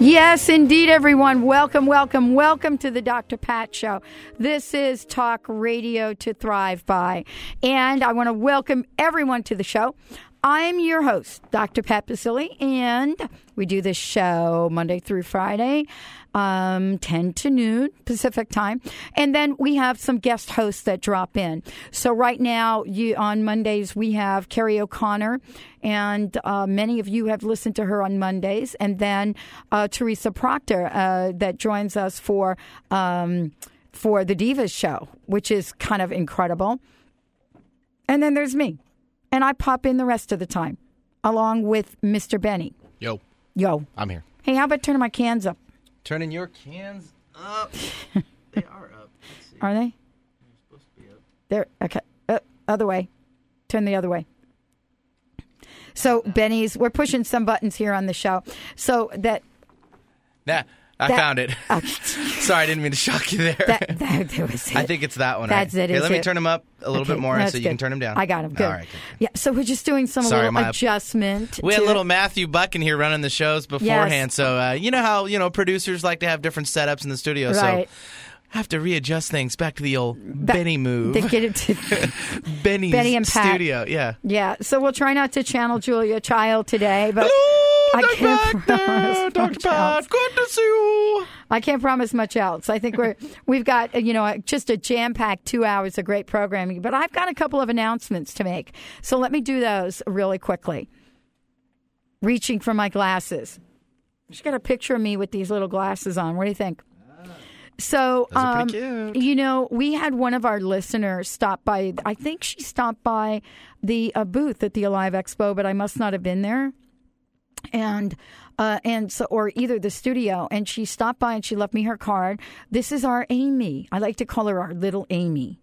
Yes, indeed, everyone. Welcome, welcome, welcome to the Dr. Pat Show. This is Talk Radio to Thrive By, and I want to welcome everyone to the show. I'm your host, Dr. Pat Basile, and we do this show Monday through Friday, 10 to noon Pacific time. And then we have some guest hosts that drop in. So right now, on Mondays, we have Carrie O'Connor, and many of you have listened to her on Mondays. And then Teresa Proctor that joins us for the Divas Show, which is kind of incredible. And then there's me. And I pop in the rest of the time, along with Mr. Benny. Yo. Yo. I'm here. Hey, how about turning my cans up? Turning your cans up. They are up. Let's see. Are they? They're supposed to be up. They're, okay. Other way. Turn the other way. So, Benny's, we're pushing some buttons here on the show. So that... I found it. Sorry, I didn't mean to shock you there. That was it. I think it's that one. That's right? It. Hey, let me turn them up a little bit more so you can turn them down. I got them. Good. All right, good. Yeah, so we're just doing some little adjustment. We had a little Matthew Buck in here running the shows beforehand. Yes. So you know how producers like to have different setups in the studio. Right. So I have to readjust things back to the old Benny move. They get it to Benny and Pat. Studio. Yeah. Yeah. So we'll try not to channel Julia Child today, but. I can't promise much else. Good to see you. I can't promise much else. I think we've got just a jam-packed 2 hours of great programming, but I've got a couple of announcements to make. So let me do those really quickly. Reaching for my glasses. She's got a picture of me with these little glasses on. What do you think? So, we had one of our listeners stop by. I think she stopped by the booth at the Alive Expo, but I must not have been there. And so, or either the studio, and she stopped by and she left me her card. This is our Amy. I like to call her our little Amy.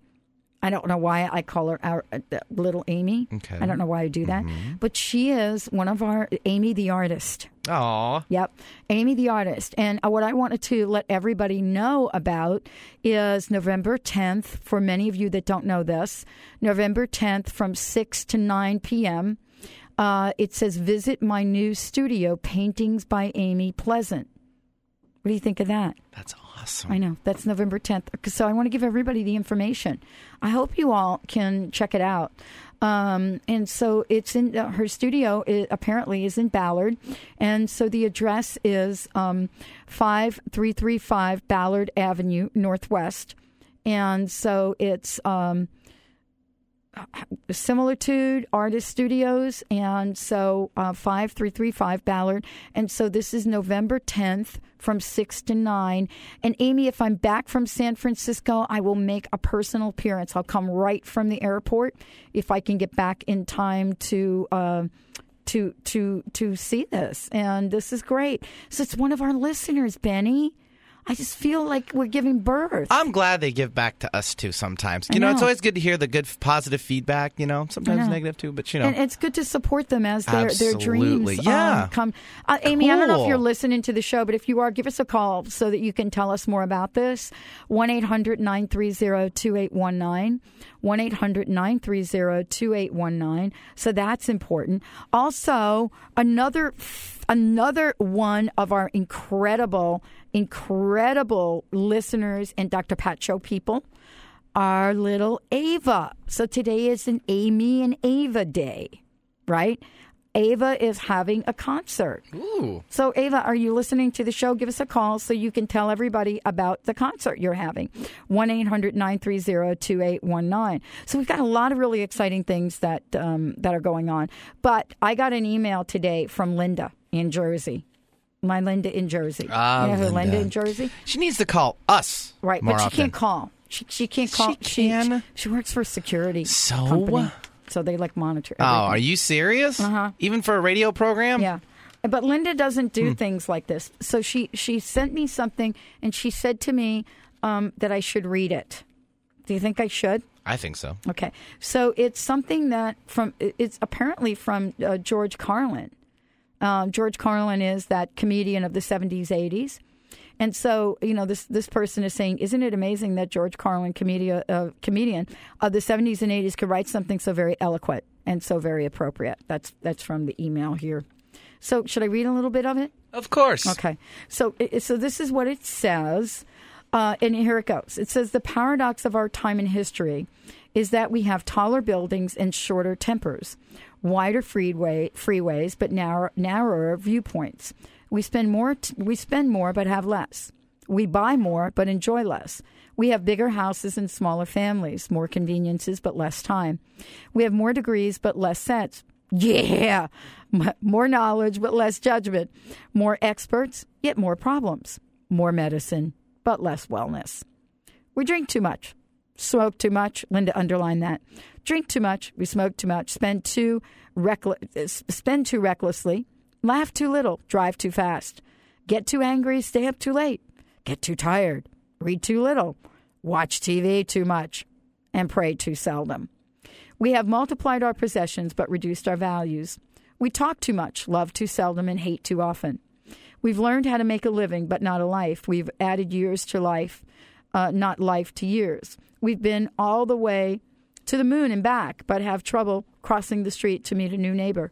I don't know why I call her our little Amy. Okay. I don't know why I do that. Mm-hmm. But she is one of our Amy the artist. Aw. Yep. Amy the artist. And what I wanted to let everybody know about is November 10th, for many of you that don't know this, November 10th from 6 to 9 p.m., it says, visit my new studio, Paintings by Amy Pleasant. What do you think of that? That's awesome. I know. That's November 10th. So I want to give everybody the information. I hope you all can check it out. And so it's in her studio, apparently is in Ballard. And so the address is 5335 Ballard Avenue, Northwest. And so it's... Similitude Artist Studios, and so 5335 Ballard. And so this is November 10th from 6 to 9. And Amy, if I'm back from San Francisco, I will make a personal appearance. I'll come right from the airport if I can get back in time to see this. And this is great. So it's one of our listeners, Benny. I just feel like we're giving birth. I'm glad they give back to us, too, sometimes. You know, it's always good to hear the good, positive feedback, sometimes negative, too, but, And it's good to support them as their dreams come. Amy, cool. I don't know if you're listening to the show, but if you are, give us a call so that you can tell us more about this. 1-800-930-2819. 1-800-930-2819. So that's important. Also, another one of our incredible listeners and Dr. Pat Show people, our little Ava. So today is an Amy and Ava day, right? Ava is having a concert. Ooh. So, Ava, are you listening to the show? Give us a call so you can tell everybody about the concert you're having. 1-800-930-2819. So we've got a lot of really exciting things that are going on. But I got an email today from Linda in Jersey. My Linda in Jersey. You know who Linda in Jersey? She needs to call us. Right, more but she often. Can't call. She can't call. She can. She works for a security company. So they monitor everything. Oh, are you serious? Uh-huh. Even for a radio program? Yeah. But Linda doesn't do things like this. So she sent me something, and she said to me that I should read it. Do you think I should? I think so. Okay. So it's something that it's apparently from George Carlin. George Carlin is that comedian of the 70s, 80s. And so, you know, this person is saying, isn't it amazing that George Carlin, comedian of the 70s and 80s, could write something so very eloquent and so very appropriate? That's from the email here. So should I read a little bit of it? Of course. Okay. So this is what it says. And here it goes. It says, the paradox of our time in history is that we have taller buildings and shorter tempers, wider freeways, but narrower viewpoints. We spend more, but have less. We buy more, but enjoy less. We have bigger houses and smaller families, more conveniences, but less time. We have more degrees, but less sets. Yeah. More knowledge, but less judgment. More experts, yet more problems. More medicine, but less wellness. We drink too much, smoke too much. Linda underlined that. Drink too much. We smoke too much. Spend too recklessly. Laugh too little. Drive too fast. Get too angry. Stay up too late. Get too tired. Read too little. Watch TV too much. And pray too seldom. We have multiplied our possessions but reduced our values. We talk too much, love too seldom, and hate too often. We've learned how to make a living, but not a life. We've added years to life, not life to years. We've been all the way to the moon and back, but have trouble crossing the street to meet a new neighbor.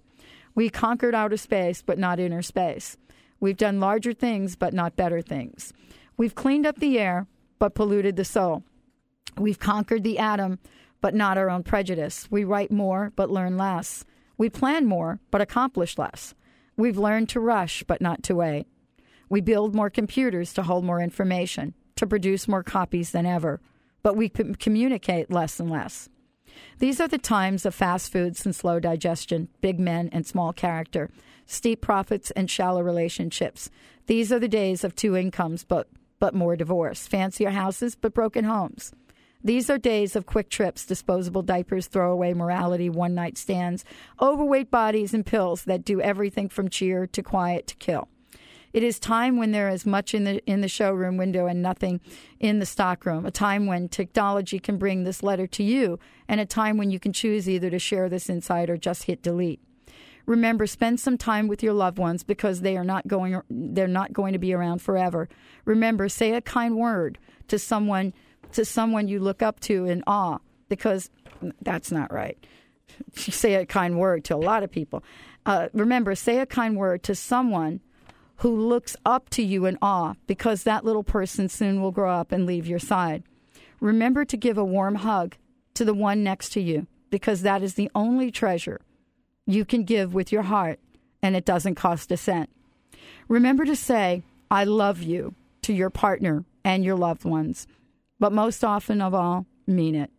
We conquered outer space, but not inner space. We've done larger things, but not better things. We've cleaned up the air, but polluted the soul. We've conquered the atom, but not our own prejudice. We write more, but learn less. We plan more, but accomplish less. We've learned to rush, but not to wait. We build more computers to hold more information, to produce more copies than ever, but we communicate less and less. These are the times of fast foods and slow digestion, big men and small character, steep profits and shallow relationships. These are the days of two incomes, but more divorce, fancier houses, but broken homes. These are days of quick trips, disposable diapers, throwaway morality, one-night stands, overweight bodies, and pills that do everything from cheer to quiet to kill. It is time when there is much in the showroom window and nothing in the stockroom, a time when technology can bring this letter to you, and a time when you can choose either to share this insight or just hit delete. Remember, spend some time with your loved ones because they're not going to be around forever. Remember, say a kind word to someone you look up to in awe, because that's not right. Say a kind word to a lot of people. Remember, say a kind word to someone who looks up to you in awe, because that little person soon will grow up and leave your side. Remember to give a warm hug to the one next to you, because that is the only treasure you can give with your heart, and it doesn't cost a cent. Remember to say, I love you, to your partner and your loved ones. But most often of all, mean it.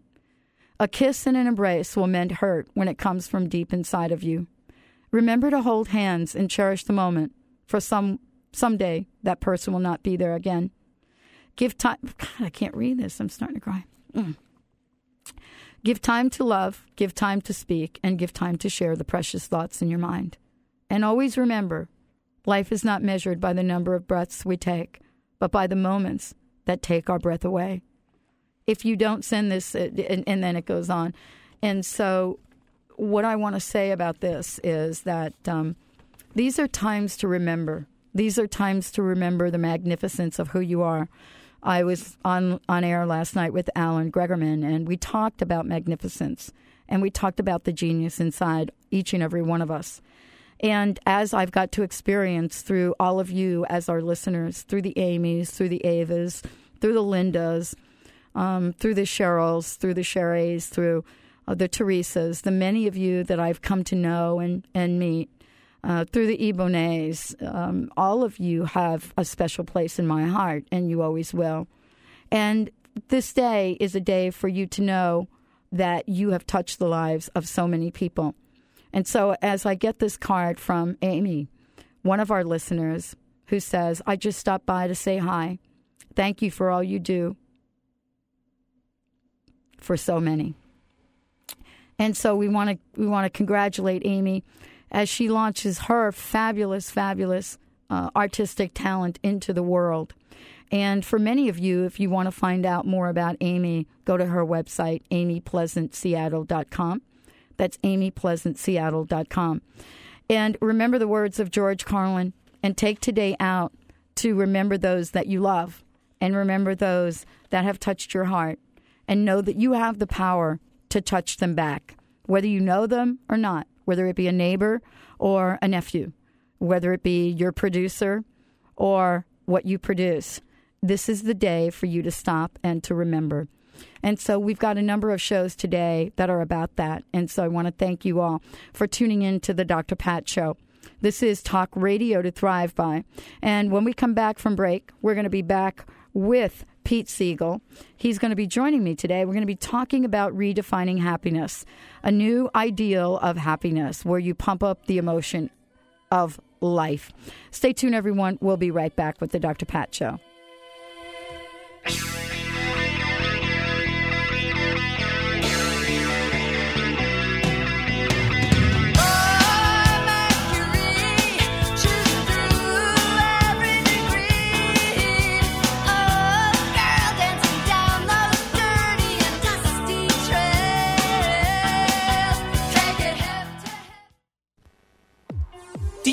A kiss and an embrace will mend hurt when it comes from deep inside of you. Remember to hold hands and cherish the moment, for someday that person will not be there again. Give time. God, I can't read this. I'm starting to cry. Give time to love, give time to speak, and give time to share the precious thoughts in your mind. And always remember, life is not measured by the number of breaths we take, but by the moments that take our breath away. If you don't send this, and then it goes on. And so what I want to say about this is that these are times to remember. These are times to remember the magnificence of who you are. I was on air last night with Alan Gregerman, and we talked about magnificence, and we talked about the genius inside each and every one of us. And as I've got to experience through all of you as our listeners, through the Amy's, through the Ava's, through the Linda's, through the Cheryl's, through the Sherry's, through the Teresa's, the many of you that I've come to know and meet, through the Ebonet's, all of you have a special place in my heart, and you always will. And this day is a day for you to know that you have touched the lives of so many people. And so as I get this card from Amy, one of our listeners, who says, I just stopped by to say hi. Thank you for all you do for so many. And so we want to congratulate Amy as she launches her fabulous, fabulous artistic talent into the world. And for many of you, if you want to find out more about Amy, go to her website, AmyPleasantSeattle.com. That's AmyPleasantSeattle.com. And remember the words of George Carlin, and take today out to remember those that you love, and remember those that have touched your heart, and know that you have the power to touch them back, whether you know them or not, whether it be a neighbor or a nephew, whether it be your producer or what you produce. This is the day for you to stop and to remember. And so we've got a number of shows today that are about that. And so I want to thank you all for tuning in to the Dr. Pat Show. This is Talk Radio to Thrive By. And when we come back from break, we're going to be back with Pete Siegel. He's going to be joining me today. We're going to be talking about redefining happiness, a new ideal of happiness where you pump up the emotion of life. Stay tuned, everyone. We'll be right back with the Dr. Pat Show. Do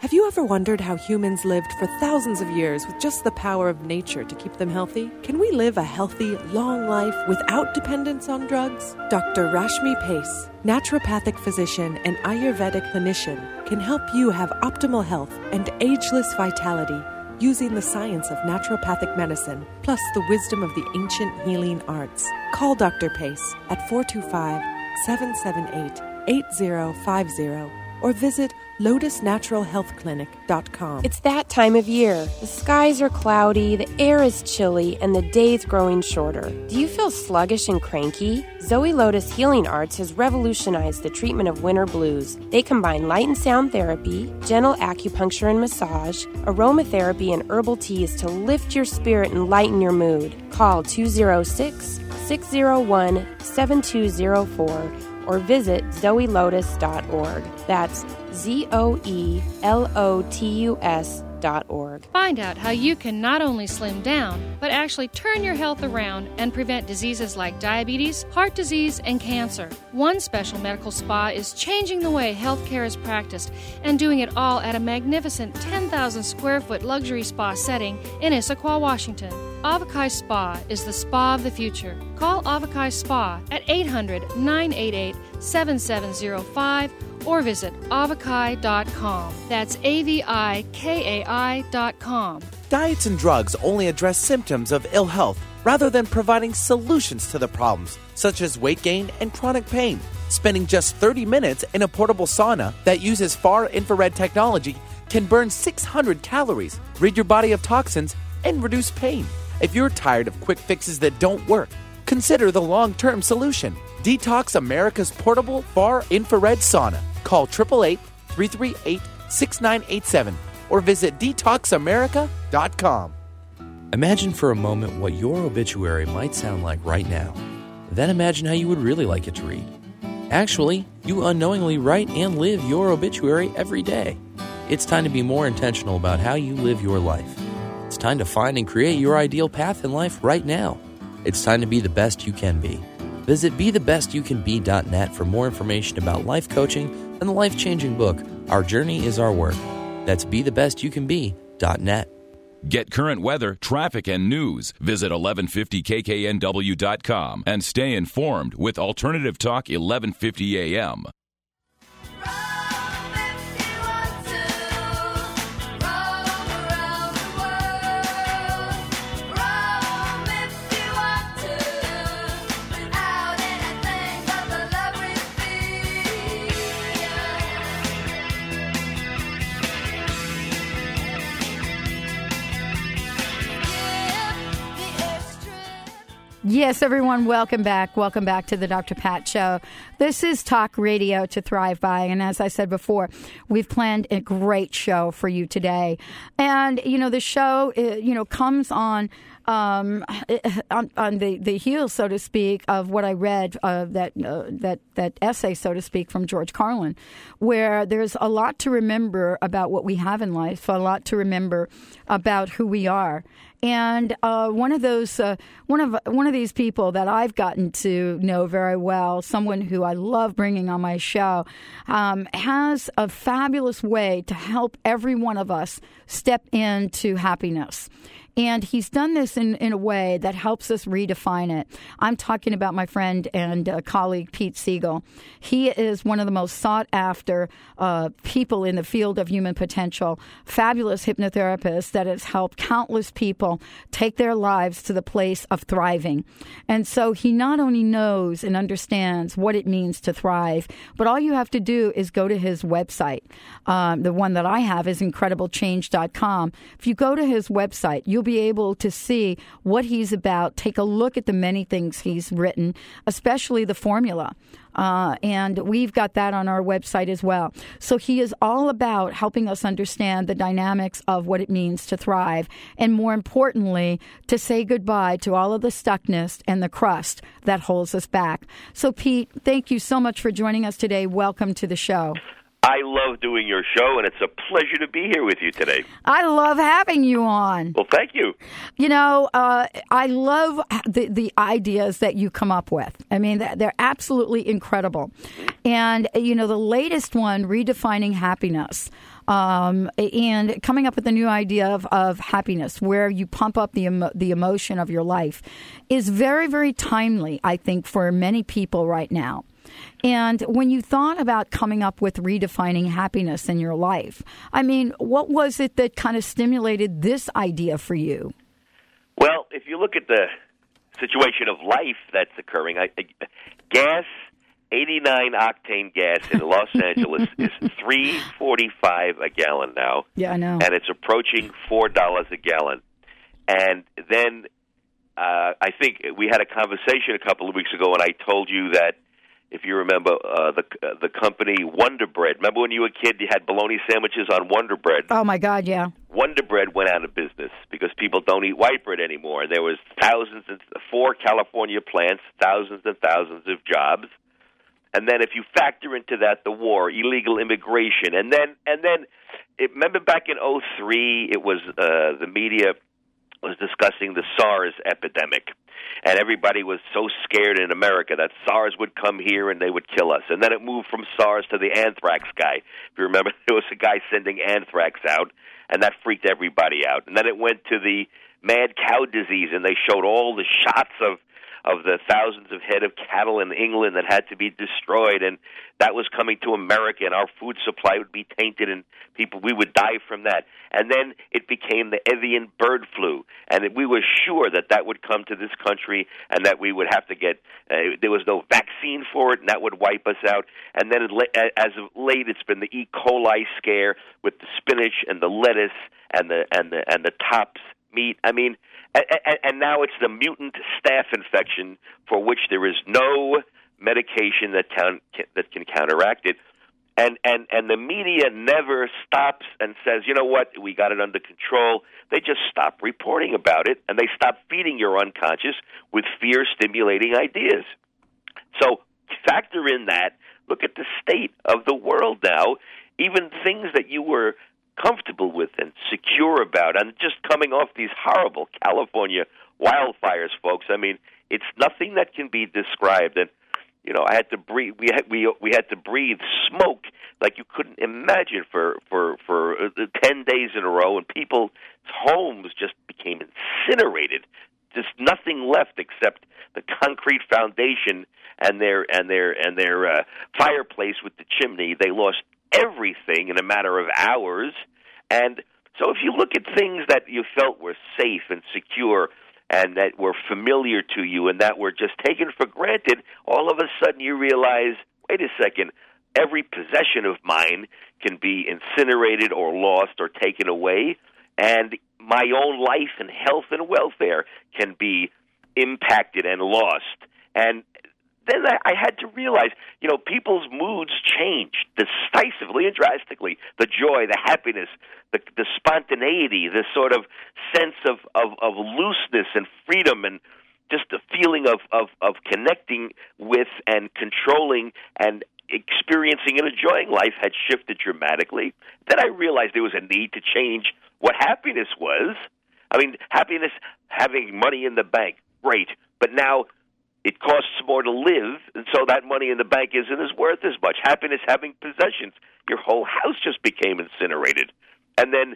Have you ever wondered how humans lived for thousands of years with just the power of nature to keep them healthy? Can we live a healthy, long life without dependence on drugs? Dr. Rashmi Pace, naturopathic physician and Ayurvedic clinician, can help you have optimal health and ageless vitality using the science of naturopathic medicine, plus the wisdom of the ancient healing arts. Call Dr. Pace at 425-778-8050 or visit LotusNaturalHealthClinic.com. It's that time of year. The skies are cloudy, the air is chilly, and the day's growing shorter. Do you feel sluggish and cranky? Zoe Lotus Healing Arts has revolutionized the treatment of winter blues. They combine light and sound therapy, gentle acupuncture and massage, aromatherapy, and herbal teas to lift your spirit and lighten your mood. Call 206-601-7204 or visit zoelotus.org. That's ZOELOTUS.org. Find out how you can not only slim down, but actually turn your health around and prevent diseases like diabetes, heart disease, and cancer. One Special Medical Spa is changing the way healthcare is practiced and doing it all at a magnificent 10,000 square foot luxury spa setting in Issaquah, Washington. Avakai Spa is the spa of the future. Call Avakai Spa at 800-988-7705 or visit avakai.com. That's AVIKAI.com. Diets and drugs only address symptoms of ill health rather than providing solutions to the problems, such as weight gain and chronic pain. Spending just 30 minutes in a portable sauna that uses far infrared technology can burn 600 calories, rid your body of toxins, and reduce pain. If you're tired of quick fixes that don't work, consider the long-term solution. Detox America's portable far infrared sauna. Call 888-338-6987 or visit detoxamerica.com. Imagine for a moment what your obituary might sound like right now. Then imagine how you would really like it to read. Actually, you unknowingly write and live your obituary every day. It's time to be more intentional about how you live your life. It's time to find and create your ideal path in life right now. It's time to be the best you can be. Visit BeTheBestYouCanBe.net for more information about life coaching and the life-changing book, Our Journey is Our Work. That's BeTheBestYouCanBe.net. Get current weather, traffic, and news. Visit 1150kknw.com and stay informed with Alternative Talk 1150 AM. Yes, everyone, welcome back. Welcome back to the Dr. Pat Show. This is Talk Radio to Thrive By. And as I said before, we've planned a great show for you today. And, you know, the show, you know, comes on the heels, so to speak, of what I read, that essay, so to speak, from George Carlin, where there's a lot to remember about what we have in life, a lot to remember about who we are. And one of these people that I've gotten to know very well, someone who I love bringing on my show, has a fabulous way to help every one of us step into happiness. And he's done this in a way that helps us redefine it. I'm talking about my friend and colleague, Pete Siegel. He is one of the most sought-after people in the field of human potential, fabulous hypnotherapist that has helped countless people take their lives to the place of thriving. And so he not only knows and understands what it means to thrive, but all you have to do is go to his website. The one that I have is incrediblechange.com. If you go to his website, you'll be able to see what he's about. Take a look at the many things he's written, especially the formula. And we've got that on our website as well. So he is all about helping us understand the dynamics of what it means to thrive, and more importantly, to say goodbye to all of the stuckness and the crust that holds us back. So, Pete, thank you so much for joining us today. Welcome to the show. I love doing your show, and it's a pleasure to be here with you today. I love having you on. Well, thank you. You know, I love the ideas that you come up with. I mean, they're absolutely incredible. And, you know, the latest one, redefining happiness. And coming up with the new idea of happiness, where you pump up the emotion of your life, is very, very timely, I think, for many people right now. And when you thought about coming up with redefining happiness in your life, I mean, what was it that kind of stimulated this idea for you? Well, if you look at the situation of life that's occurring, gas, 89 octane gas in Los Angeles is $3.45 a gallon now. Yeah, I know. And it's approaching $4 a gallon. And then I think we had a conversation a couple of weeks ago, and I told you that, if you remember the company Wonder Bread. Remember when you were a kid, you had bologna sandwiches on Wonder Bread? Oh, my God, yeah. Wonder Bread went out of business because people don't eat white bread anymore. There was four California plants, thousands and thousands of jobs. And then if you factor into that the war, illegal immigration, and then remember back in 2003, it was the media was discussing the SARS epidemic. And everybody was so scared in America that SARS would come here and they would kill us. And then it moved from SARS to the anthrax guy. If you remember, there was a guy sending anthrax out, and that freaked everybody out. And then it went to the mad cow disease, and they showed all the shots of the thousands of head of cattle in England that had to be destroyed, and that was coming to America, and our food supply would be tainted, and we would die from that. And then it became the avian bird flu, and we were sure that would come to this country, and that we would have to get there was no vaccine for it, and that would wipe us out. And then as of late, it's been the E. coli scare with the spinach and the lettuce and the tops meat. I mean, and now it's the mutant staph infection, for which there is no medication that can counteract it. And the media never stops and says, you know what, we got it under control. They just stop reporting about it, and they stop feeding your unconscious with fear-stimulating ideas. So factor in that. Look at the state of the world now. Even things that you were comfortable with and secure about, and just coming off these horrible California wildfires, folks. I mean, it's nothing that can be described. And you know, I had to breathe. We had to breathe smoke like you couldn't imagine for 10 days in a row, and people's homes just became incinerated. Just nothing left except the concrete foundation and their fireplace with the chimney. They lost everything in a matter of hours. And so if you look at things that you felt were safe and secure and that were familiar to you and that were just taken for granted, all of a sudden you realize, wait a second, every possession of mine can be incinerated or lost or taken away, and my own life and health and welfare can be impacted and lost. And then I had to realize, you know, people's moods change decisively and drastically. The joy, the happiness, the spontaneity, this sort of sense of looseness and freedom and just the feeling of connecting with and controlling and experiencing and enjoying life had shifted dramatically. Then I realized there was a need to change what happiness was. I mean, happiness, having money in the bank, great, but now it costs more to live, and so that money in the bank isn't as worth as much. Happiness, having possessions, your whole house just became incinerated. And then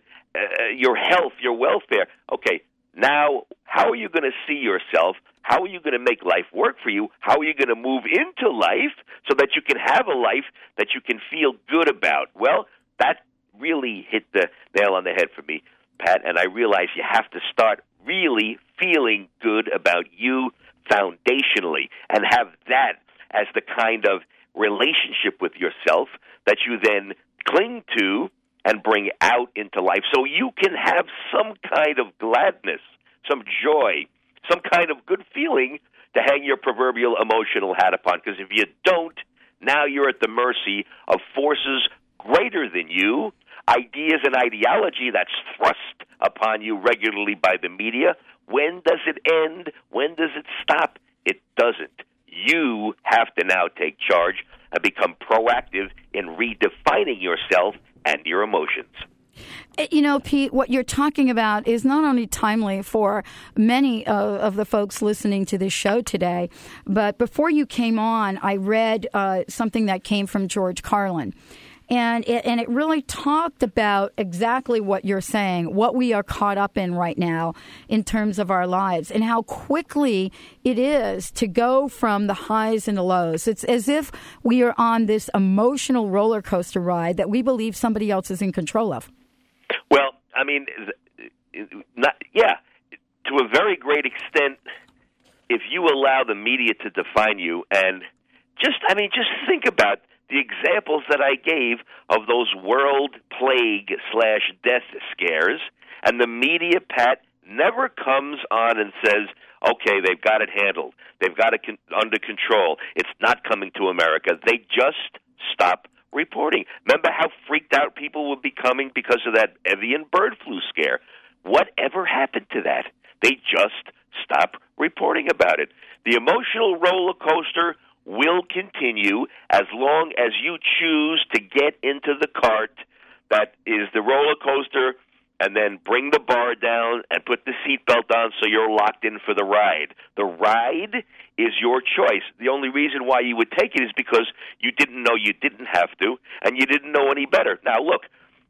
your health, your welfare. Okay, now how are you going to see yourself? How are you going to make life work for you? How are you going to move into life so that you can have a life that you can feel good about? Well, that really hit the nail on the head for me, Pat, and I realized you have to start really feeling good about you foundationally, and have that as the kind of relationship with yourself that you then cling to and bring out into life so you can have some kind of gladness, some joy, some kind of good feeling to hang your proverbial emotional hat upon. Because if you don't, now you're at the mercy of forces greater than you, ideas and ideology that's thrust upon you regularly by the media. When does it end? When does it stop? It doesn't. You have to now take charge and become proactive in redefining yourself and your emotions. You know, Pete, what you're talking about is not only timely for many of the folks listening to this show today, but before you came on, I read something that came from George Carlin. And it really talked about exactly what you're saying, what we are caught up in right now in terms of our lives and how quickly it is to go from the highs and the lows. It's as if we are on this emotional roller coaster ride that we believe somebody else is in control of. Well, I mean, to a very great extent, if you allow the media to define you and just think about the examples that I gave of those world plague/death scares, and the media, Pat, never comes on and says, okay, they've got it handled. They've got it under control. It's not coming to America. They just stop reporting. Remember how freaked out people were becoming because of that avian bird flu scare? Whatever happened to that? They just stop reporting about it. The emotional roller coaster will continue as long as you choose to get into the cart that is the roller coaster and then bring the bar down and put the seatbelt on so you're locked in for the ride. The ride is your choice. The only reason why you would take it is because you didn't know you didn't have to and you didn't know any better. Now, look,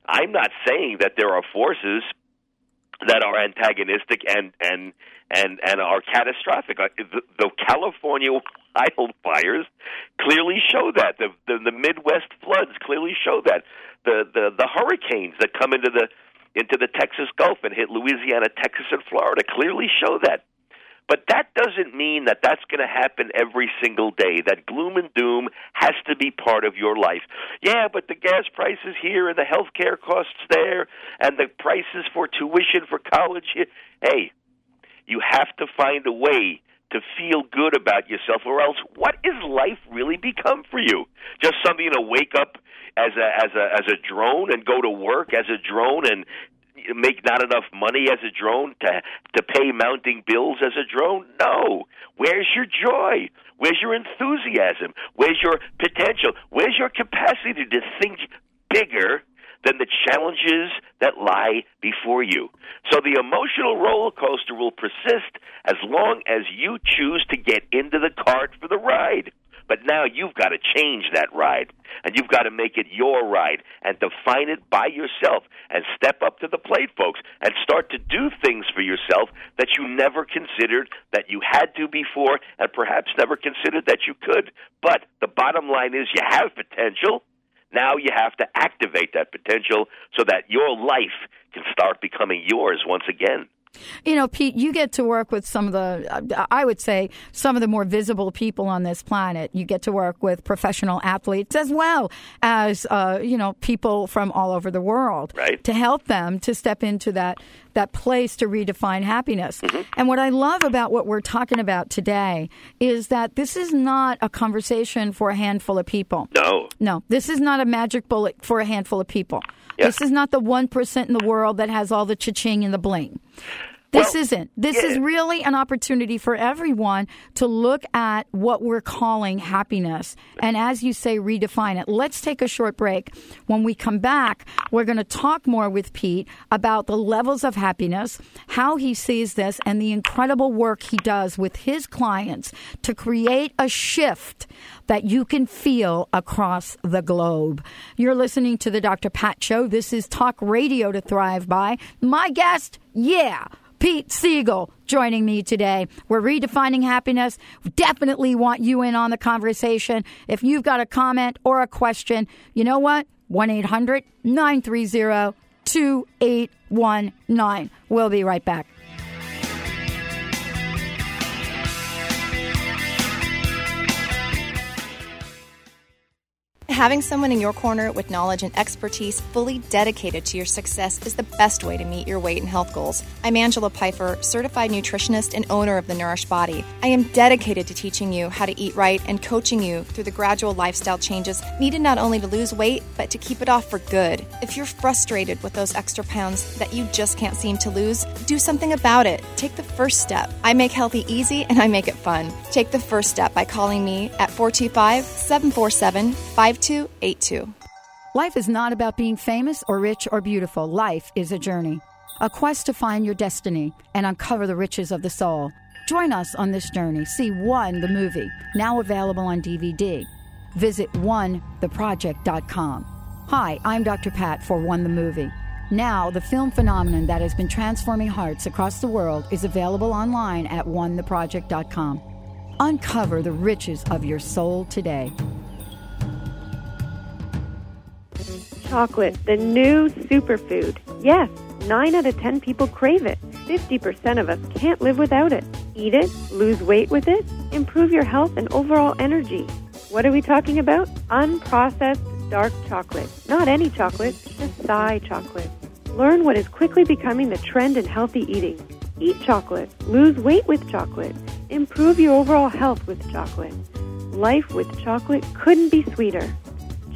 I'm not saying that there are forces that are antagonistic and are catastrophic. The California wildfires clearly show that. The Midwest floods clearly show that. The hurricanes that come into the Texas Gulf and hit Louisiana, Texas, and Florida clearly show that. But that doesn't mean that that's going to happen every single day. That gloom and doom has to be part of your life. Yeah, but the gas prices here and the health care costs there and the prices for tuition for college here. Hey, you have to find a way to feel good about yourself, or else what is life really become for you? Just something to wake up as a drone and go to work as a drone and make not enough money as a drone to pay mounting bills as a drone? No. Where's your joy? Where's your enthusiasm? Where's your potential? Where's your capacity to think bigger than the challenges that lie before you? So the emotional roller coaster will persist as long as you choose to get into the cart for the ride. But now you've got to change that ride, and you've got to make it your ride and define it by yourself and step up to the plate, folks, and start to do things for yourself that you never considered that you had to before and perhaps never considered that you could. But the bottom line is you have potential. Now you have to activate that potential so that your life can start becoming yours once again. You know, Pete, you get to work with some of the more visible people on this planet. You get to work with professional athletes as well as, people from all over the world, right, to help them to step into that that place to redefine happiness. Mm-hmm. And what I love about what we're talking about today is that this is not a conversation for a handful of people. No. No, this is not a magic bullet for a handful of people. Yeah. This is not the 1% in the world that has all the cha-ching and the bling. This isn't. This is really an opportunity for everyone to look at what we're calling happiness. And as you say, redefine it. Let's take a short break. When we come back, we're going to talk more with Pete about the levels of happiness, how he sees this, and the incredible work he does with his clients to create a shift that you can feel across the globe. You're listening to the Dr. Pat Show. This is Talk Radio to Thrive By. My guest, Pete Siegel joining me today. We're redefining happiness. We definitely want you in on the conversation. If you've got a comment or a question, you know what? 1-800-930-2819. We'll be right back. Having someone in your corner with knowledge and expertise fully dedicated to your success is the best way to meet your weight and health goals. I'm Angela Pfeiffer, certified nutritionist and owner of The Nourished Body. I am dedicated to teaching you how to eat right and coaching you through the gradual lifestyle changes needed not only to lose weight, but to keep it off for good. If you're frustrated with those extra pounds that you just can't seem to lose, do something about it. Take the first step. I make healthy easy and I make it fun. Take the first step by calling me at 425-747-5222. Life is not about being famous or rich or beautiful. Life is a journey, a quest to find your destiny and uncover the riches of the soul. Join us on this journey. See One, the movie, now available on DVD. Visit onetheproject.com. Hi, I'm Dr. Pat for One, the movie. Now, the film phenomenon that has been transforming hearts across the world is available online at onetheproject.com. Uncover the riches of your soul today. Chocolate, the new superfood. Yes, 9 out of 10 people crave it. 50% of us can't live without it. Eat it, lose weight with it, improve your health and overall energy. What are we talking about? Unprocessed dark chocolate. Not any chocolate, just Thai chocolate. Learn what is quickly becoming the trend in healthy eating. Eat chocolate, lose weight with chocolate, improve your overall health with chocolate. Life with chocolate couldn't be sweeter.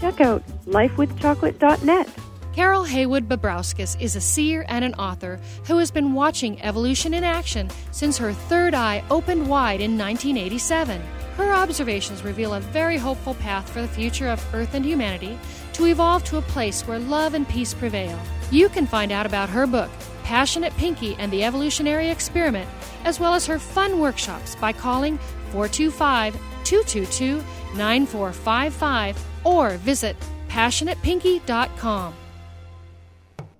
Check out lifewithchocolate.net. Carol Haywood Bobrowskis is a seer and an author who has been watching evolution in action since her third eye opened wide in 1987. Her observations reveal a very hopeful path for the future of Earth and humanity to evolve to a place where love and peace prevail. You can find out about her book, Passionate Pinky and the Evolutionary Experiment, as well as her fun workshops by calling 425-222-9455 or visit PassionatePinky.com.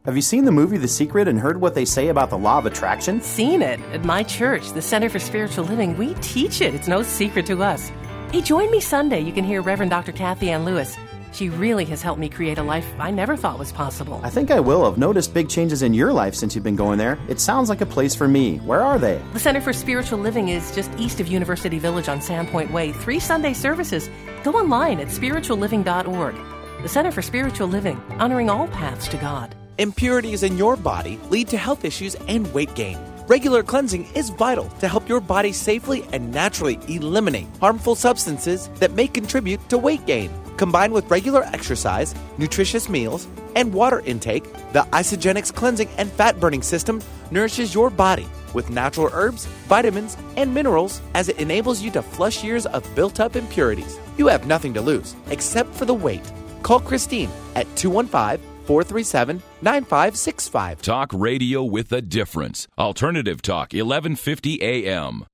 Have you seen the movie The Secret and heard what they say about the law of attraction? Seen it. At my church, the Center for Spiritual Living, we teach it. It's no secret to us. Hey, join me Sunday. You can hear Reverend Dr. Kathy Ann Lewis. She really has helped me create a life I never thought was possible. I think I will. I've noticed big changes in your life since you've been going there. It sounds like a place for me. Where are they? The Center for Spiritual Living is just east of University Village on Sandpoint Way. 3 Sunday services. Go online at spiritualliving.org. The Center for Spiritual Living, honoring all paths to God. Impurities in your body lead to health issues and weight gain. Regular cleansing is vital to help your body safely and naturally eliminate harmful substances that may contribute to weight gain. Combined with regular exercise, nutritious meals, and water intake, the Isogenics Cleansing and Fat Burning System nourishes your body with natural herbs, vitamins, and minerals as it enables you to flush years of built-up impurities. You have nothing to lose except for the weight. Call Christine at 215-437-9565. Talk radio with a difference. Alternative Talk, 1150 AM.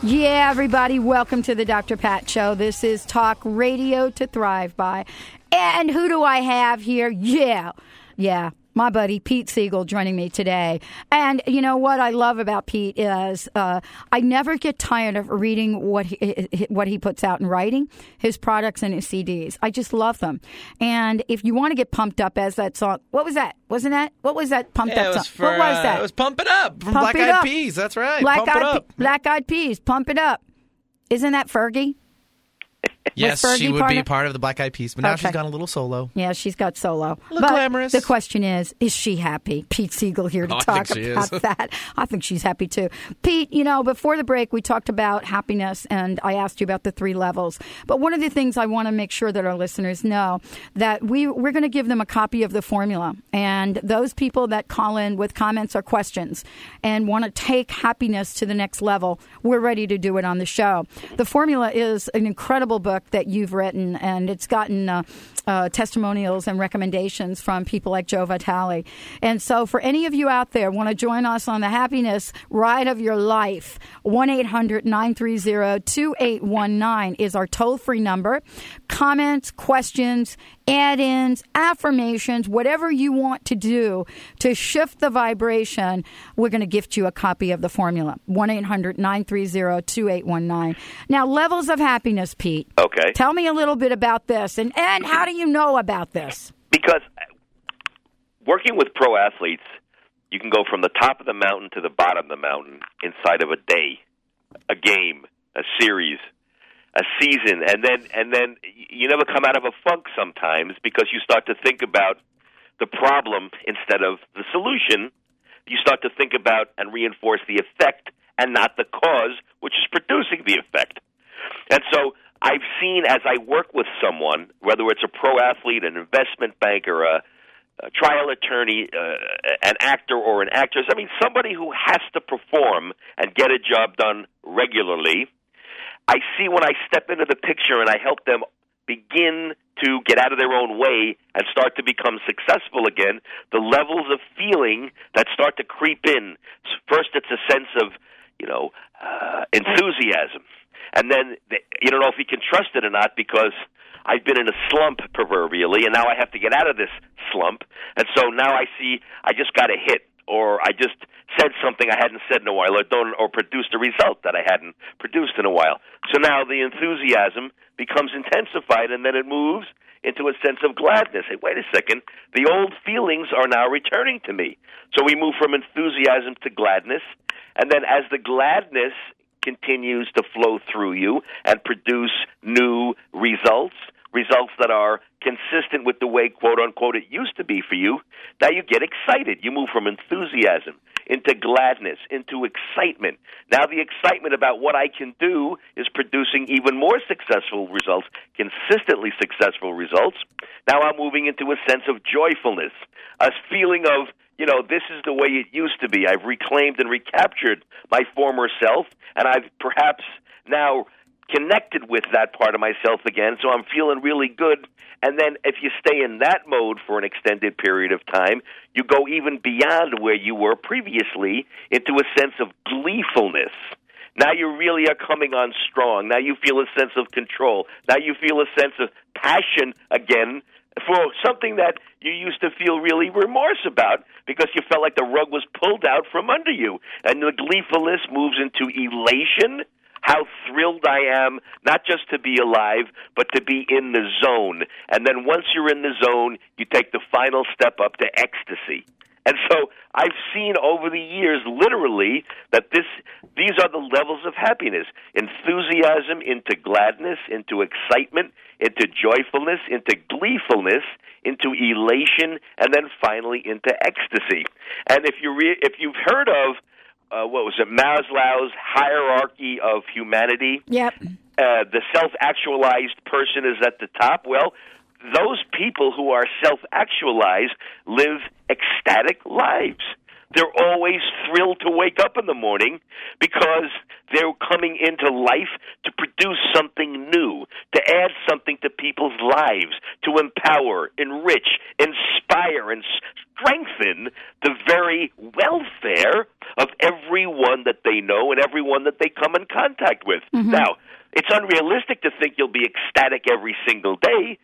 Yeah, everybody, welcome to the Dr. Pat Show. This is Talk Radio to Thrive By. And who do I have here? Yeah, my buddy Pete Siegel joining me today. And you know what I love about Pete is I never get tired of reading what he puts out in writing, his products and his CDs. I just love them. And if you want to get pumped up as that song, what was that? Wasn't that? What was that pumped up song? What was that? It was Pump It Up from Black Eyed Peas. That's right. Black Eyed Peas, Pump It Up. Isn't that Fergie? Yes, she would be part of the Black Eyed Peas, but now she's gone a little solo. Yeah, she's got solo. A little glamorous. The question is she happy? Pete Siegel here to talk about that. I think she's happy too. Pete, you know, before the break, we talked about happiness, and I asked you about the 3 levels. But one of the things I want to make sure that our listeners know, that we're going to give them a copy of the formula. And those people that call in with comments or questions and want to take happiness to the next level, we're ready to do it on the show. The formula is an incredible book that you've written, and it's gotten testimonials and recommendations from people like Joe Vitale. And so for any of you out there want to join us on the happiness ride of your life, 1-800-930-2819 is our toll-free number. Comments, questions, add-ins, affirmations, whatever you want to do to shift the vibration, we're going to gift you a copy of the formula, 1-800-930-2819. Now, levels of happiness, Pete. Okay. Tell me a little bit about this, and how do you know about this? Because working with pro athletes, you can go from the top of the mountain to the bottom of the mountain inside of a day, a game, a series, a season, and then you never come out of a funk sometimes because you start to think about the problem instead of the solution. You start to think about and reinforce the effect and not the cause, which is producing the effect. And so I've seen as I work with someone, whether it's a pro athlete, an investment banker, a trial attorney, an actor or an actress, I mean, somebody who has to perform and get a job done regularly, I see when I step into the picture and I help them begin to get out of their own way and start to become successful again, the levels of feeling that start to creep in. First, it's a sense of, enthusiasm. And then you don't know if he can trust it or not because I've been in a slump, proverbially, and now I have to get out of this slump. And so now I see I just got a hit, or I just said something I hadn't said in a while, or produced a result that I hadn't produced in a while. So now the enthusiasm becomes intensified, and then it moves into a sense of gladness. Hey, wait a second, the old feelings are now returning to me. So we move from enthusiasm to gladness, and then as the gladness continues to flow through you and produce new results that are consistent with the way, quote-unquote, it used to be for you, now you get excited. You move from enthusiasm into gladness, into excitement. Now the excitement about what I can do is producing even more successful results, consistently successful results. Now I'm moving into a sense of joyfulness, a feeling of, this is the way it used to be. I've reclaimed and recaptured my former self, and I've perhaps now connected with that part of myself again, so I'm feeling really good. And then if you stay in that mode for an extended period of time, you go even beyond where you were previously into a sense of gleefulness. Now you really are coming on strong. Now you feel a sense of control. Now you feel a sense of passion again for something that you used to feel really remorse about because you felt like the rug was pulled out from under you. And the gleefulness moves into elation. How thrilled I am, not just to be alive, but to be in the zone. And then once you're in the zone, you take the final step up to ecstasy. And so I've seen over the years, literally, that these are the levels of happiness. Enthusiasm into gladness, into excitement, into joyfulness, into gleefulness, into elation, and then finally into ecstasy. And if you've heard of Maslow's Hierarchy of Humanity. Yep. The self-actualized person is at the top. Well, those people who are self-actualized live ecstatic lives. They're always thrilled to wake up in the morning because they're coming into life to produce something new, to add something to people's lives, to empower, enrich, inspire, and strengthen the very welfare of everyone that they know and everyone that they come in contact with. Mm-hmm. Now, it's unrealistic to think you'll be ecstatic every single day,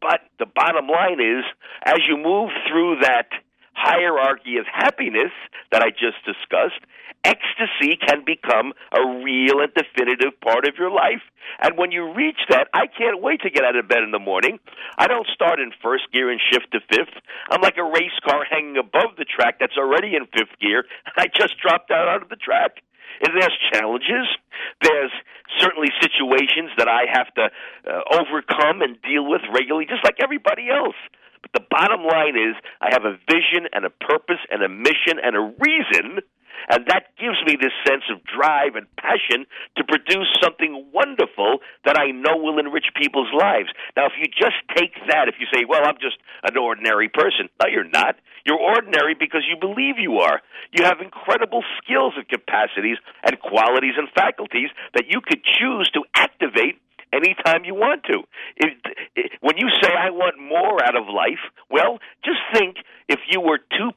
but the bottom line is, as you move through that hierarchy of happiness that I just discussed, ecstasy can become a real and definitive part of your life. And when you reach that, I can't wait to get out of bed in the morning. I don't start in first gear and shift to fifth. I'm like a race car hanging above the track that's already in fifth gear, and I just dropped out of the track. And there's challenges. There's certainly situations that I have to overcome and deal with regularly, just like everybody else. But the bottom line is I have a vision and a purpose and a mission and a reason, and that gives me this sense of drive and passion to produce something wonderful that I know will enrich people's lives. Now, if you just take that, if you say, well, I'm just an ordinary person. No, you're not. You're ordinary because you believe you are. You have incredible skills and capacities and qualities and faculties that you could choose to activate anytime you want to. When you say, I want more out of life, well, just think if you were 2%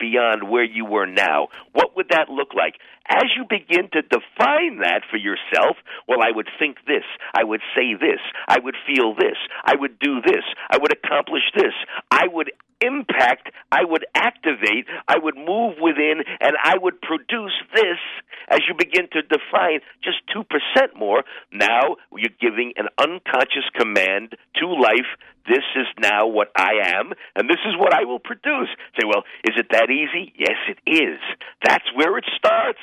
beyond where you were now, what would that look like? As you begin to define that for yourself, well, I would think this, I would say this, I would feel this, I would do this, I would accomplish this, I would impact, I would activate, I would move within, and I would produce this. As you begin to define just 2% more, now you're giving an unconscious command to life. This is now what I am, and this is what I will produce. Say, well, is it that easy? Yes, it is. That's where it starts.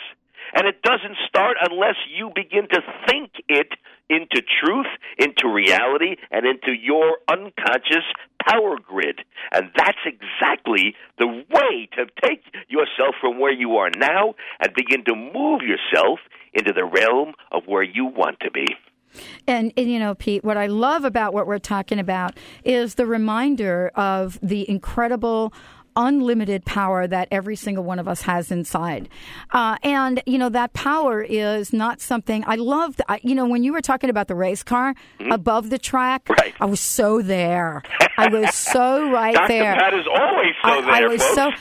And it doesn't start unless you begin to think it into truth, into reality, and into your unconscious power grid. And that's exactly the way to take yourself from where you are now and begin to move yourself into the realm of where you want to be. And, you know, Pete, what I love about what we're talking about is the reminder of the incredible unlimited power that every single one of us has inside. And, you know, that power is not something I love. You know, when you were talking about the race car above the track, right. I was so there. I was so right Dr. there. Pat is always so there, I was folks.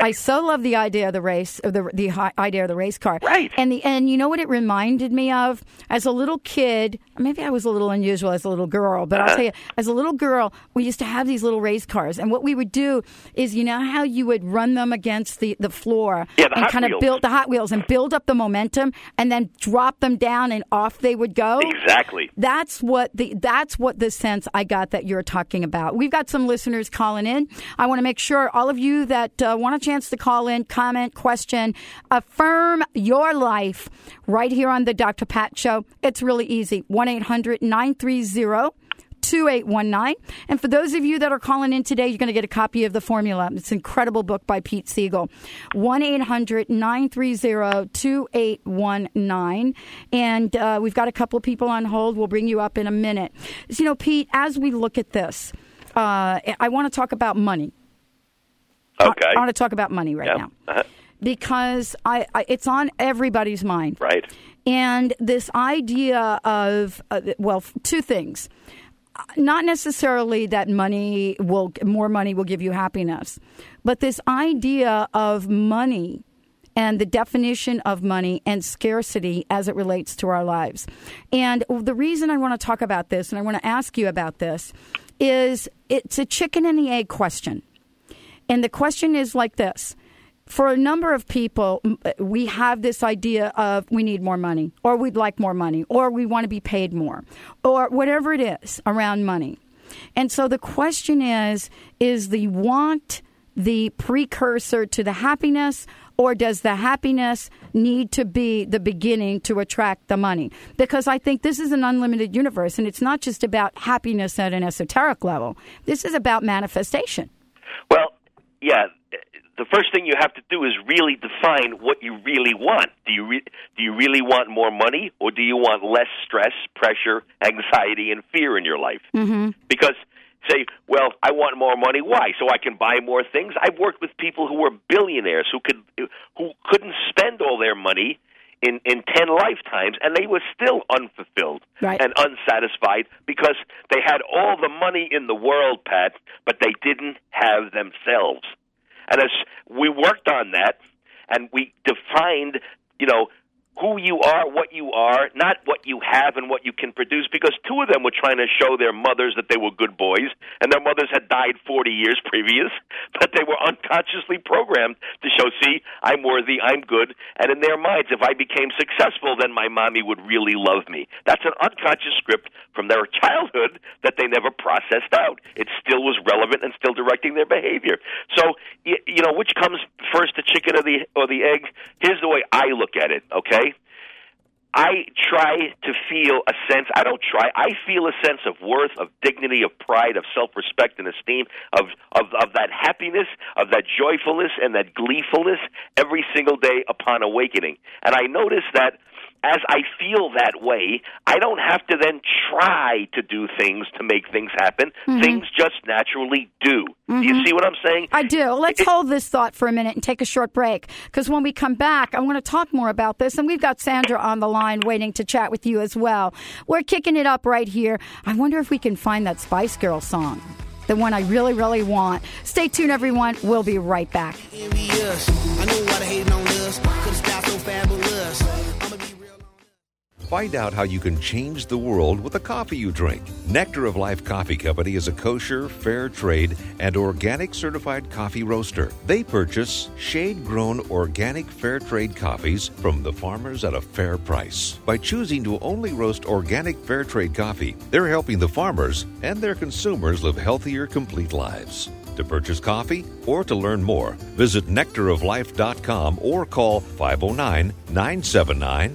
I so love the idea of the race, the idea of the race car. Right. And you know what it reminded me of? As a little kid, maybe I was a little unusual as a little girl, but I'll tell you, as a little girl, we used to have these little race cars. And what we would do is, you know how you would run them against the floor and kind of build the Hot Wheels and build up the momentum and then drop them down and off they would go? Exactly. That's what the sense I got that you're talking about. We've got some listeners calling in. I want to make sure all of you that want a chance to call in, comment, question, affirm your life right here on the Dr. Pat Show. It's really easy. 1-800-930-2819. And for those of you that are calling in today, you're going to get a copy of The Formula. It's an incredible book by Pete Siegel. 1-800-930-2819. And we've got a couple of people on hold. We'll bring you up in a minute. You know, Pete, as we look at this, I want to talk about money. Okay. I want to talk about money right now. Uh-huh. Because it's on everybody's mind. Right. And this idea of, two things. Not necessarily that more money will give you happiness, but this idea of money and the definition of money and scarcity as it relates to our lives. And the reason I want to talk about this, and I want to ask you about this, is it's a chicken and the egg question. And the question is like this. For a number of people, we have this idea of we need more money, or we'd like more money, or we want to be paid more, or whatever it is around money. And so the question is the want the precursor to the happiness, or does the happiness need to be the beginning to attract the money? Because I think this is an unlimited universe, and it's not just about happiness at an esoteric level. This is about manifestation. Well, yeah. The first thing you have to do is really define what you really want. Do you really want more money, or do you want less stress, pressure, anxiety, and fear in your life? Mm-hmm. Because say, well, I want more money. Why? So I can buy more things. I've worked with people who were billionaires who couldn't spend all their money in 10 lifetimes, and they were still unfulfilled and unsatisfied because they had all the money in the world, Pat, but they didn't have themselves. And as we worked on that, and we defined, you know, who you are, what you are, not what you have and what you can produce, because two of them were trying to show their mothers that they were good boys, and their mothers had died 40 years previous, but they were unconsciously programmed to show, see, I'm worthy, I'm good, and in their minds, if I became successful, then my mommy would really love me. That's an unconscious script from their childhood that they never processed out. It still was relevant and still directing their behavior. So, you know, which comes first, the chicken or the egg? Here's the way I look at it, okay? I try to feel a sense, I don't try, I feel a sense of worth, of dignity, of pride, of self-respect and esteem, of that happiness, of that joyfulness and that gleefulness every single day upon awakening. And I notice that as I feel that way, I don't have to then try to do things to make things happen. Mm-hmm. Things just naturally do. Mm-hmm. Do you see what I'm saying? I do. Let's hold this thought for a minute and take a short break, because when we come back, I want to talk more about this. And we've got Sandra on the line waiting to chat with you as well. We're kicking it up right here. I wonder if we can find that Spice Girl song, the one I really, really want. Stay tuned, everyone. We'll be right back. Find out how you can change the world with the coffee you drink. Nectar of Life Coffee Company is a kosher, fair trade, and organic certified coffee roaster. They purchase shade-grown organic fair trade coffees from the farmers at a fair price. By choosing to only roast organic fair trade coffee, they're helping the farmers and their consumers live healthier, complete lives. To purchase coffee or to learn more, visit nectaroflife.com or call 509-979-5245.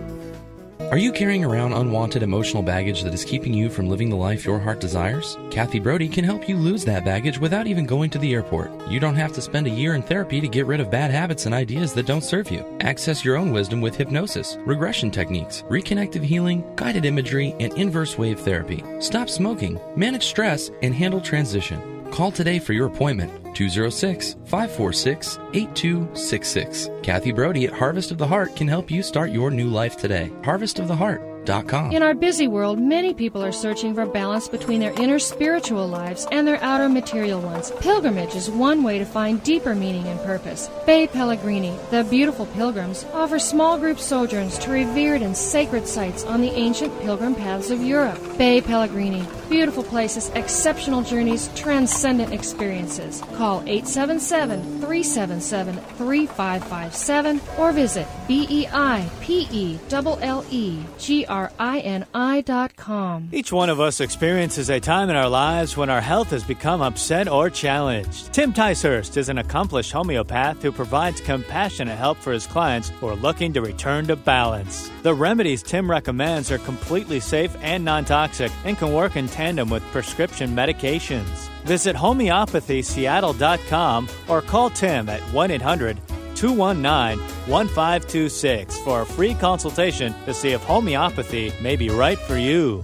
Are you carrying around unwanted emotional baggage that is keeping you from living the life your heart desires? Kathy Brody can help you lose that baggage without even going to the airport. You don't have to spend a year in therapy to get rid of bad habits and ideas that don't serve you. Access your own wisdom with hypnosis, regression techniques, reconnective healing, guided imagery, and inverse wave therapy. Stop smoking, manage stress, and handle transition. Call today for your appointment. 206-546-8266. Kathy Brody at Harvest of the Heart can help you start your new life today. HarvestoftheHeart.com. In our busy world, many people are searching for balance between their inner spiritual lives and their outer material ones. Pilgrimage is one way to find deeper meaning and purpose. Bay Pellegrini, the beautiful pilgrims, offer small group sojourns to revered and sacred sites on the ancient pilgrim paths of Europe. Bay Pellegrini, beautiful places, exceptional journeys, transcendent experiences. Call 877-377-3557 or visit BEIPELLEGRINI.com. Each one of us experiences a time in our lives when our health has become upset or challenged. Tim Ticehurst is an accomplished homeopath who provides compassionate help for his clients who are looking to return to balance. The remedies Tim recommends are completely safe and non-toxic and can work in tandem with prescription medications. Visit homeopathyseattle.com or call Tim at 1-800-219-1526 for a free consultation to see if homeopathy may be right for you.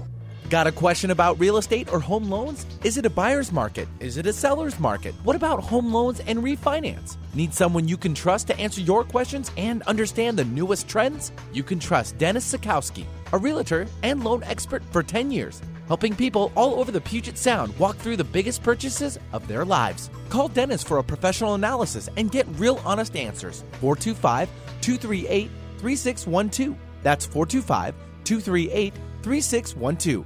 Got a question about real estate or home loans? Is it a buyer's market? Is it a seller's market? What about home loans and refinance? Need someone you can trust to answer your questions and understand the newest trends? You can trust Dennis Sikowski, a realtor and loan expert for 10 years, helping people all over the Puget Sound walk through the biggest purchases of their lives. Call Dennis for a professional analysis and get real honest answers. 425-238-3612. That's 425-238-3612.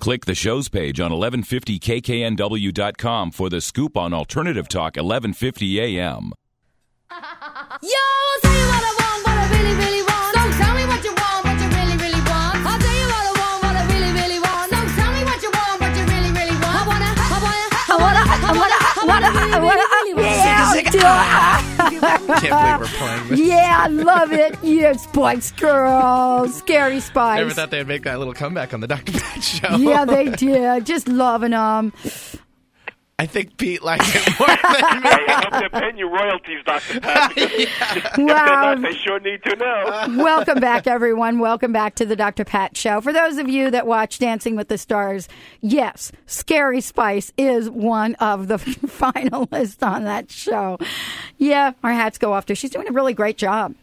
Click the show's page on 1150kknw.com for the scoop on Alternative Talk 1150 AM. Yo, I'll tell you what I want, what I really, really want. Don't tell me what you want, what you really, really want. I'll tell you what I want, what I really, really want. Don't tell me what you really, really want. Can't believe we're playing this. Yeah, I love it. Yeah, Spice Girls, Scary Spice. Never thought they'd make that little comeback on the Dr. Pat Show. Yeah, they did. Just loving them. I think Pete likes it more than me. I hope they're paying you royalties, Dr. Pat. If they're not, they sure need to know. Welcome back, everyone. Welcome back to the Dr. Pat Show. For those of you that watch Dancing with the Stars, yes, Scary Spice is one of the finalists on that show. Yeah, our hats go off to her. She's doing a really great job.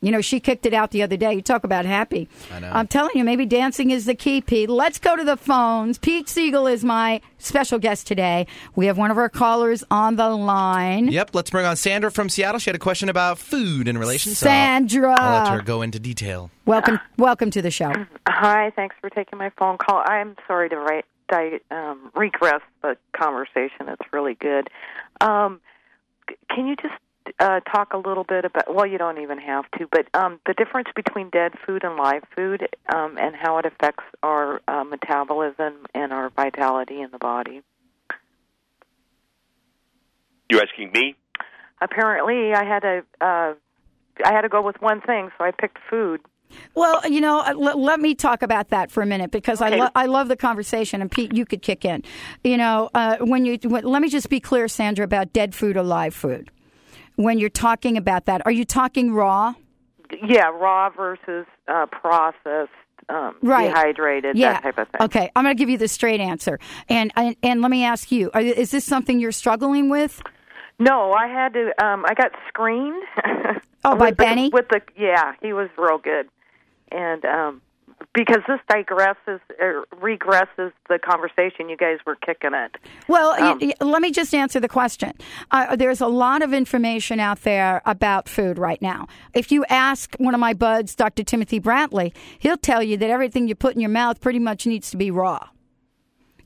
You know, she kicked it out the other day. You talk about happy. I know. I'm telling you, maybe dancing is the key, Pete. Let's go to the phones. Pete Siegel is my special guest today. We have one of our callers on the line. Yep, let's bring on Sandra from Seattle. She had a question about food in relation. Sandra. I'll let her go into detail. Welcome to the show. Hi, thanks for taking my phone call. I'm sorry to regress the conversation. It's really good. Can you just talk a little bit about, well, you don't even have to, but the difference between dead food and live food and how it affects our metabolism and our vitality in the body. You're asking me? Apparently, I had to go with one thing, so I picked food. Well, you know, let me talk about that for a minute because okay. I love the conversation, and Pete, you could kick in. You know, let me just be clear, Sandra, about dead food or live food. When you're talking about that, are you talking raw? Yeah, raw versus processed, right. Dehydrated, yeah. That type of thing. Okay, I'm going to give you the straight answer. And let me ask you, is this something you're struggling with? No, I had to, I got screened. Oh, by Benny? Yeah, he was real good. And because this regresses the conversation. You guys were kicking it. Well, let me just answer the question. There's a lot of information out there about food right now. If you ask one of my buds, Dr. Timothy Brantley, he'll tell you that everything you put in your mouth pretty much needs to be raw.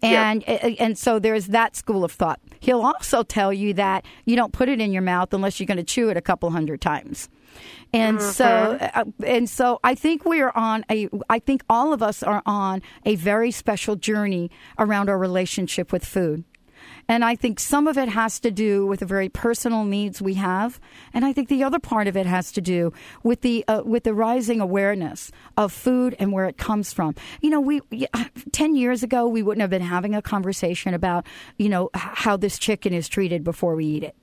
And yep. And so there's that school of thought. He'll also tell you that you don't put it in your mouth unless you're going to chew it a couple hundred times. And mm-hmm. so I think I think all of us are on a very special journey around our relationship with food. And I think some of it has to do with the very personal needs we have. And I think the other part of it has to do with the rising awareness of food and where it comes from. You know, 10 years ago, we wouldn't have been having a conversation about, you know, how this chicken is treated before we eat it.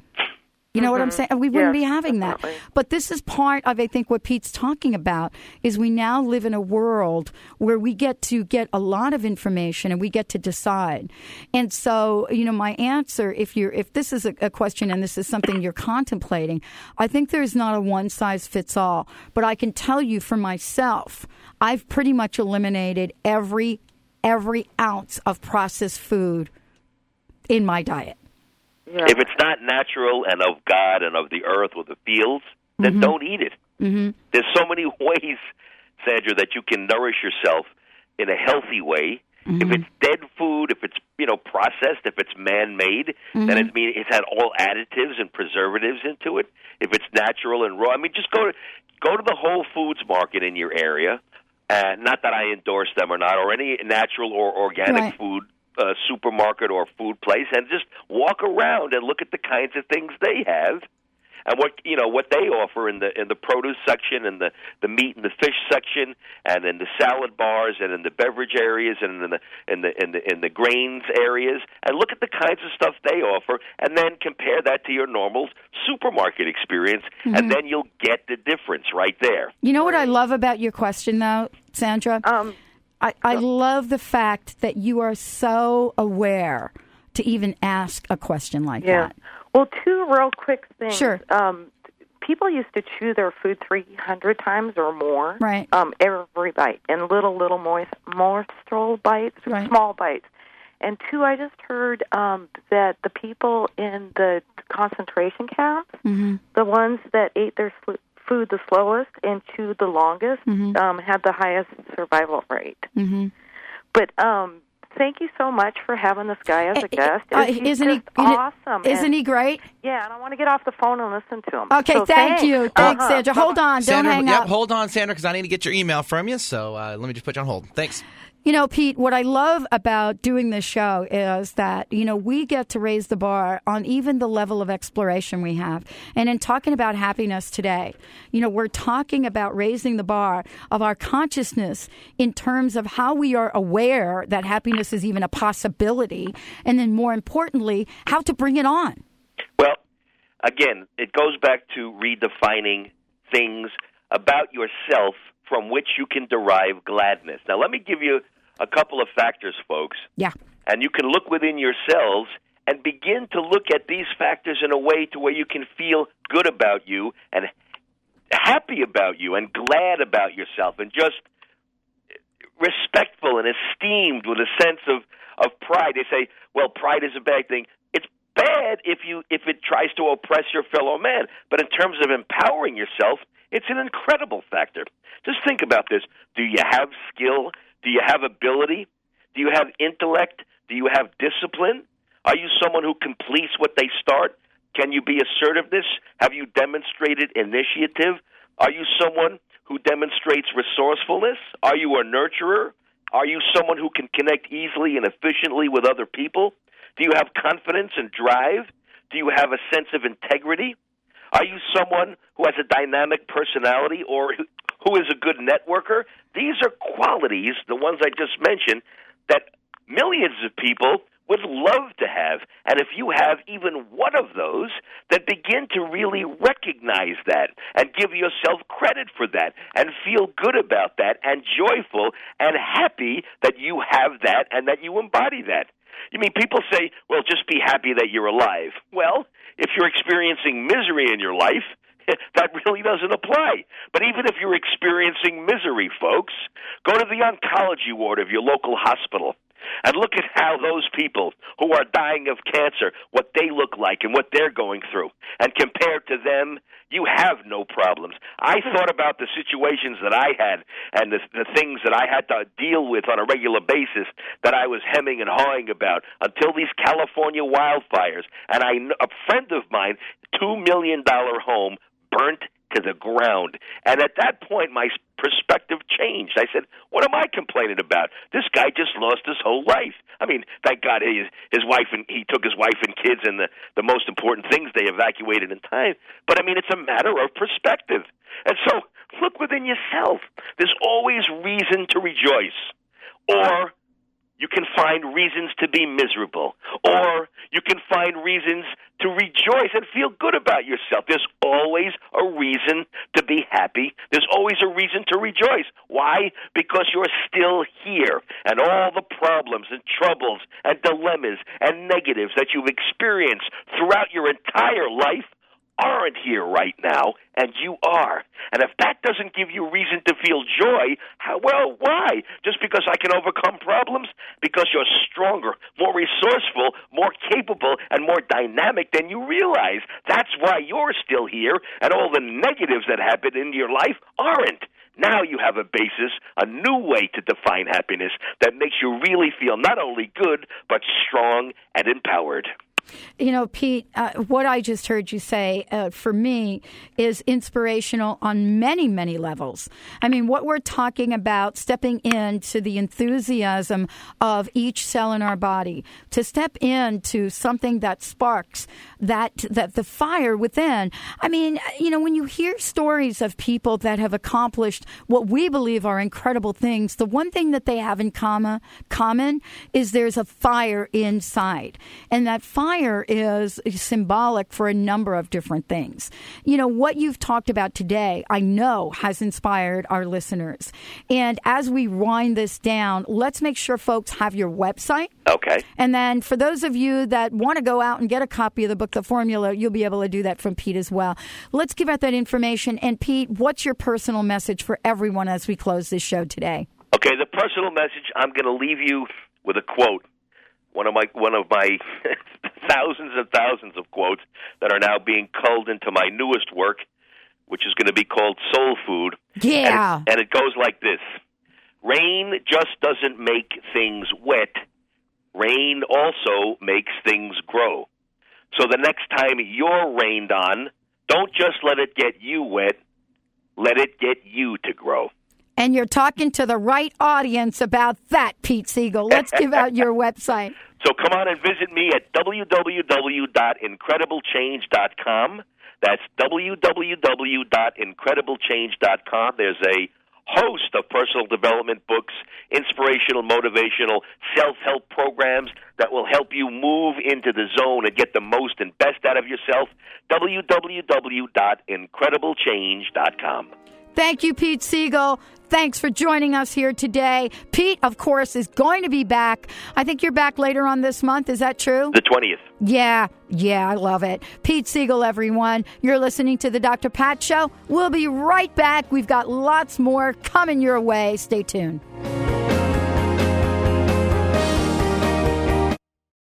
You know mm-hmm. what I'm saying? We wouldn't be having definitely. That. But this is part of, I think, what Pete's talking about, is we now live in a world where we get to get a lot of information and we get to decide. And so, you know, my answer, if this is a question and this is something you're contemplating, I think there's not a one-size-fits-all. But I can tell you for myself, I've pretty much eliminated every ounce of processed food in my diet. Yeah. If it's not natural and of God and of the earth or the fields, then mm-hmm. don't eat it. Mm-hmm. There's so many ways, Sandra, that you can nourish yourself in a healthy way. Mm-hmm. If it's dead food, if it's, you know, processed, if it's man-made, mm-hmm. then it means it's had all additives and preservatives into it. If it's natural and raw, I mean, just go to the Whole Foods market in your area. Not that I endorse them or not, or any natural or organic right. food. Supermarket or food place, and just walk around and look at the kinds of things they have, and what they offer in the produce section, and the meat and the fish section, and in the salad bars, and in the beverage areas, and in the grains areas, and look at the kinds of stuff they offer, and then compare that to your normal supermarket experience, mm-hmm. and then you'll get the difference right there. You know what I love about your question, though, Sandra? I love the fact that you are so aware to even ask a question like that. Well, two real quick things. Sure. People used to chew their food 300 times or more. Right. Every bite, in little morsel bites, right. small bites. And two, I just heard that the people in the concentration camps, mm-hmm. the ones that ate their food the slowest and chewed the longest, mm-hmm. Had the highest survival rate. Mm-hmm. But thank you so much for having this guy as a guest. He's awesome. Isn't he great? Yeah, and I want to get off the phone and listen to him. Okay, so thanks. You. Thanks, uh-huh. Sandra. Hold on. Don't hang up. Hold on, Sandra, because I need to get your email from you, so let me just put you on hold. Thanks. You know, Pete, what I love about doing this show is that, you know, we get to raise the bar on even the level of exploration we have. And in talking about happiness today, you know, we're talking about raising the bar of our consciousness in terms of how we are aware that happiness is even a possibility. And then more importantly, how to bring it on. Well, again, it goes back to redefining things about yourself from which you can derive gladness. Now, let me give you a couple of factors, folks. Yeah. And you can look within yourselves and begin to look at these factors in a way to where you can feel good about you and happy about you and glad about yourself and just respectful and esteemed with a sense of pride. They say, well, pride is a bad thing. It's bad if it tries to oppress your fellow man. But in terms of empowering yourself, it's an incredible factor. Just think about this. Do you have skill? Do you have ability? Do you have intellect? Do you have discipline? Are you someone who completes what they start? Can you be assertiveness? Have you demonstrated initiative? Are you someone who demonstrates resourcefulness? Are you a nurturer? Are you someone who can connect easily and efficiently with other people? Do you have confidence and drive? Do you have a sense of integrity? Are you someone who has a dynamic personality or who is a good networker? These are qualities, the ones I just mentioned, that millions of people would love to have. And if you have even one of those, then begin to really recognize that and give yourself credit for that and feel good about that and joyful and happy that you have that and that you embody that. You mean people say, well, just be happy that you're alive. Well, if you're experiencing misery in your life, that really doesn't apply. But even if you're experiencing misery, folks, go to the oncology ward of your local hospital and look at how those people who are dying of cancer, what they look like and what they're going through. And compared to them, you have no problems. I thought about the situations that I had and the things that I had to deal with on a regular basis that I was hemming and hawing about until these California wildfires. And a friend of mine, $2 million home, burnt to the ground. And at that point, my perspective changed. I said, what am I complaining about? This guy just lost his whole life. I mean, thank God his wife, and he took his wife and kids and the most important things they evacuated in time. But, I mean, it's a matter of perspective. And so look within yourself. There's always reason to rejoice. Or you can find reasons to be miserable, or you can find reasons to rejoice and feel good about yourself. There's always a reason to be happy. There's always a reason to rejoice. Why? Because you're still here, and all the problems and troubles and dilemmas and negatives that you've experienced throughout your entire life aren't here right now, and you are. And if that doesn't give you reason to feel joy, why? Just because I can overcome problems? Because you're stronger, more resourceful, more capable, and more dynamic than you realize. That's why you're still here, and all the negatives that happen in your life aren't. Now you have a basis, a new way to define happiness that makes you really feel not only good, but strong and empowered. You know, Pete, what I just heard you say, for me, is inspirational on many, many levels. I mean, what we're talking about, stepping into the enthusiasm of each cell in our body, to step into something that sparks that the fire within. I mean, you know, when you hear stories of people that have accomplished what we believe are incredible things, the one thing that they have in common is there's a fire inside. And that fire is symbolic for a number of different things. You know, what you've talked about today, I know, has inspired our listeners. And as we wind this down, let's make sure folks have your website. Okay. And then for those of you that want to go out and get a copy of the book, The Formula, you'll be able to do that from Pete as well. Let's give out that information. And Pete, what's your personal message for everyone as we close this show today? Okay, the personal message, I'm going to leave you with a quote. One of my thousands and thousands of quotes that are now being culled into my newest work, which is going to be called Soul Food. Yeah. And it goes like this. Rain just doesn't make things wet. Rain also makes things grow. So the next time you're rained on, don't just let it get you wet. Let it get you to grow. And you're talking to the right audience about that, Pete Siegel. Let's give out your website. So come on and visit me at www.incrediblechange.com. That's www.incrediblechange.com. There's a host of personal development books, inspirational, motivational, self-help programs that will help you move into the zone and get the most and best out of yourself. www.incrediblechange.com. Thank you, Pete Siegel. Thanks for joining us here today. Pete, of course, is going to be back. I think you're back later on this month. Is that true? The 20th. Yeah, I love it. Pete Siegel, everyone. You're listening to The Dr. Pat Show. We'll be right back. We've got lots more coming your way. Stay tuned.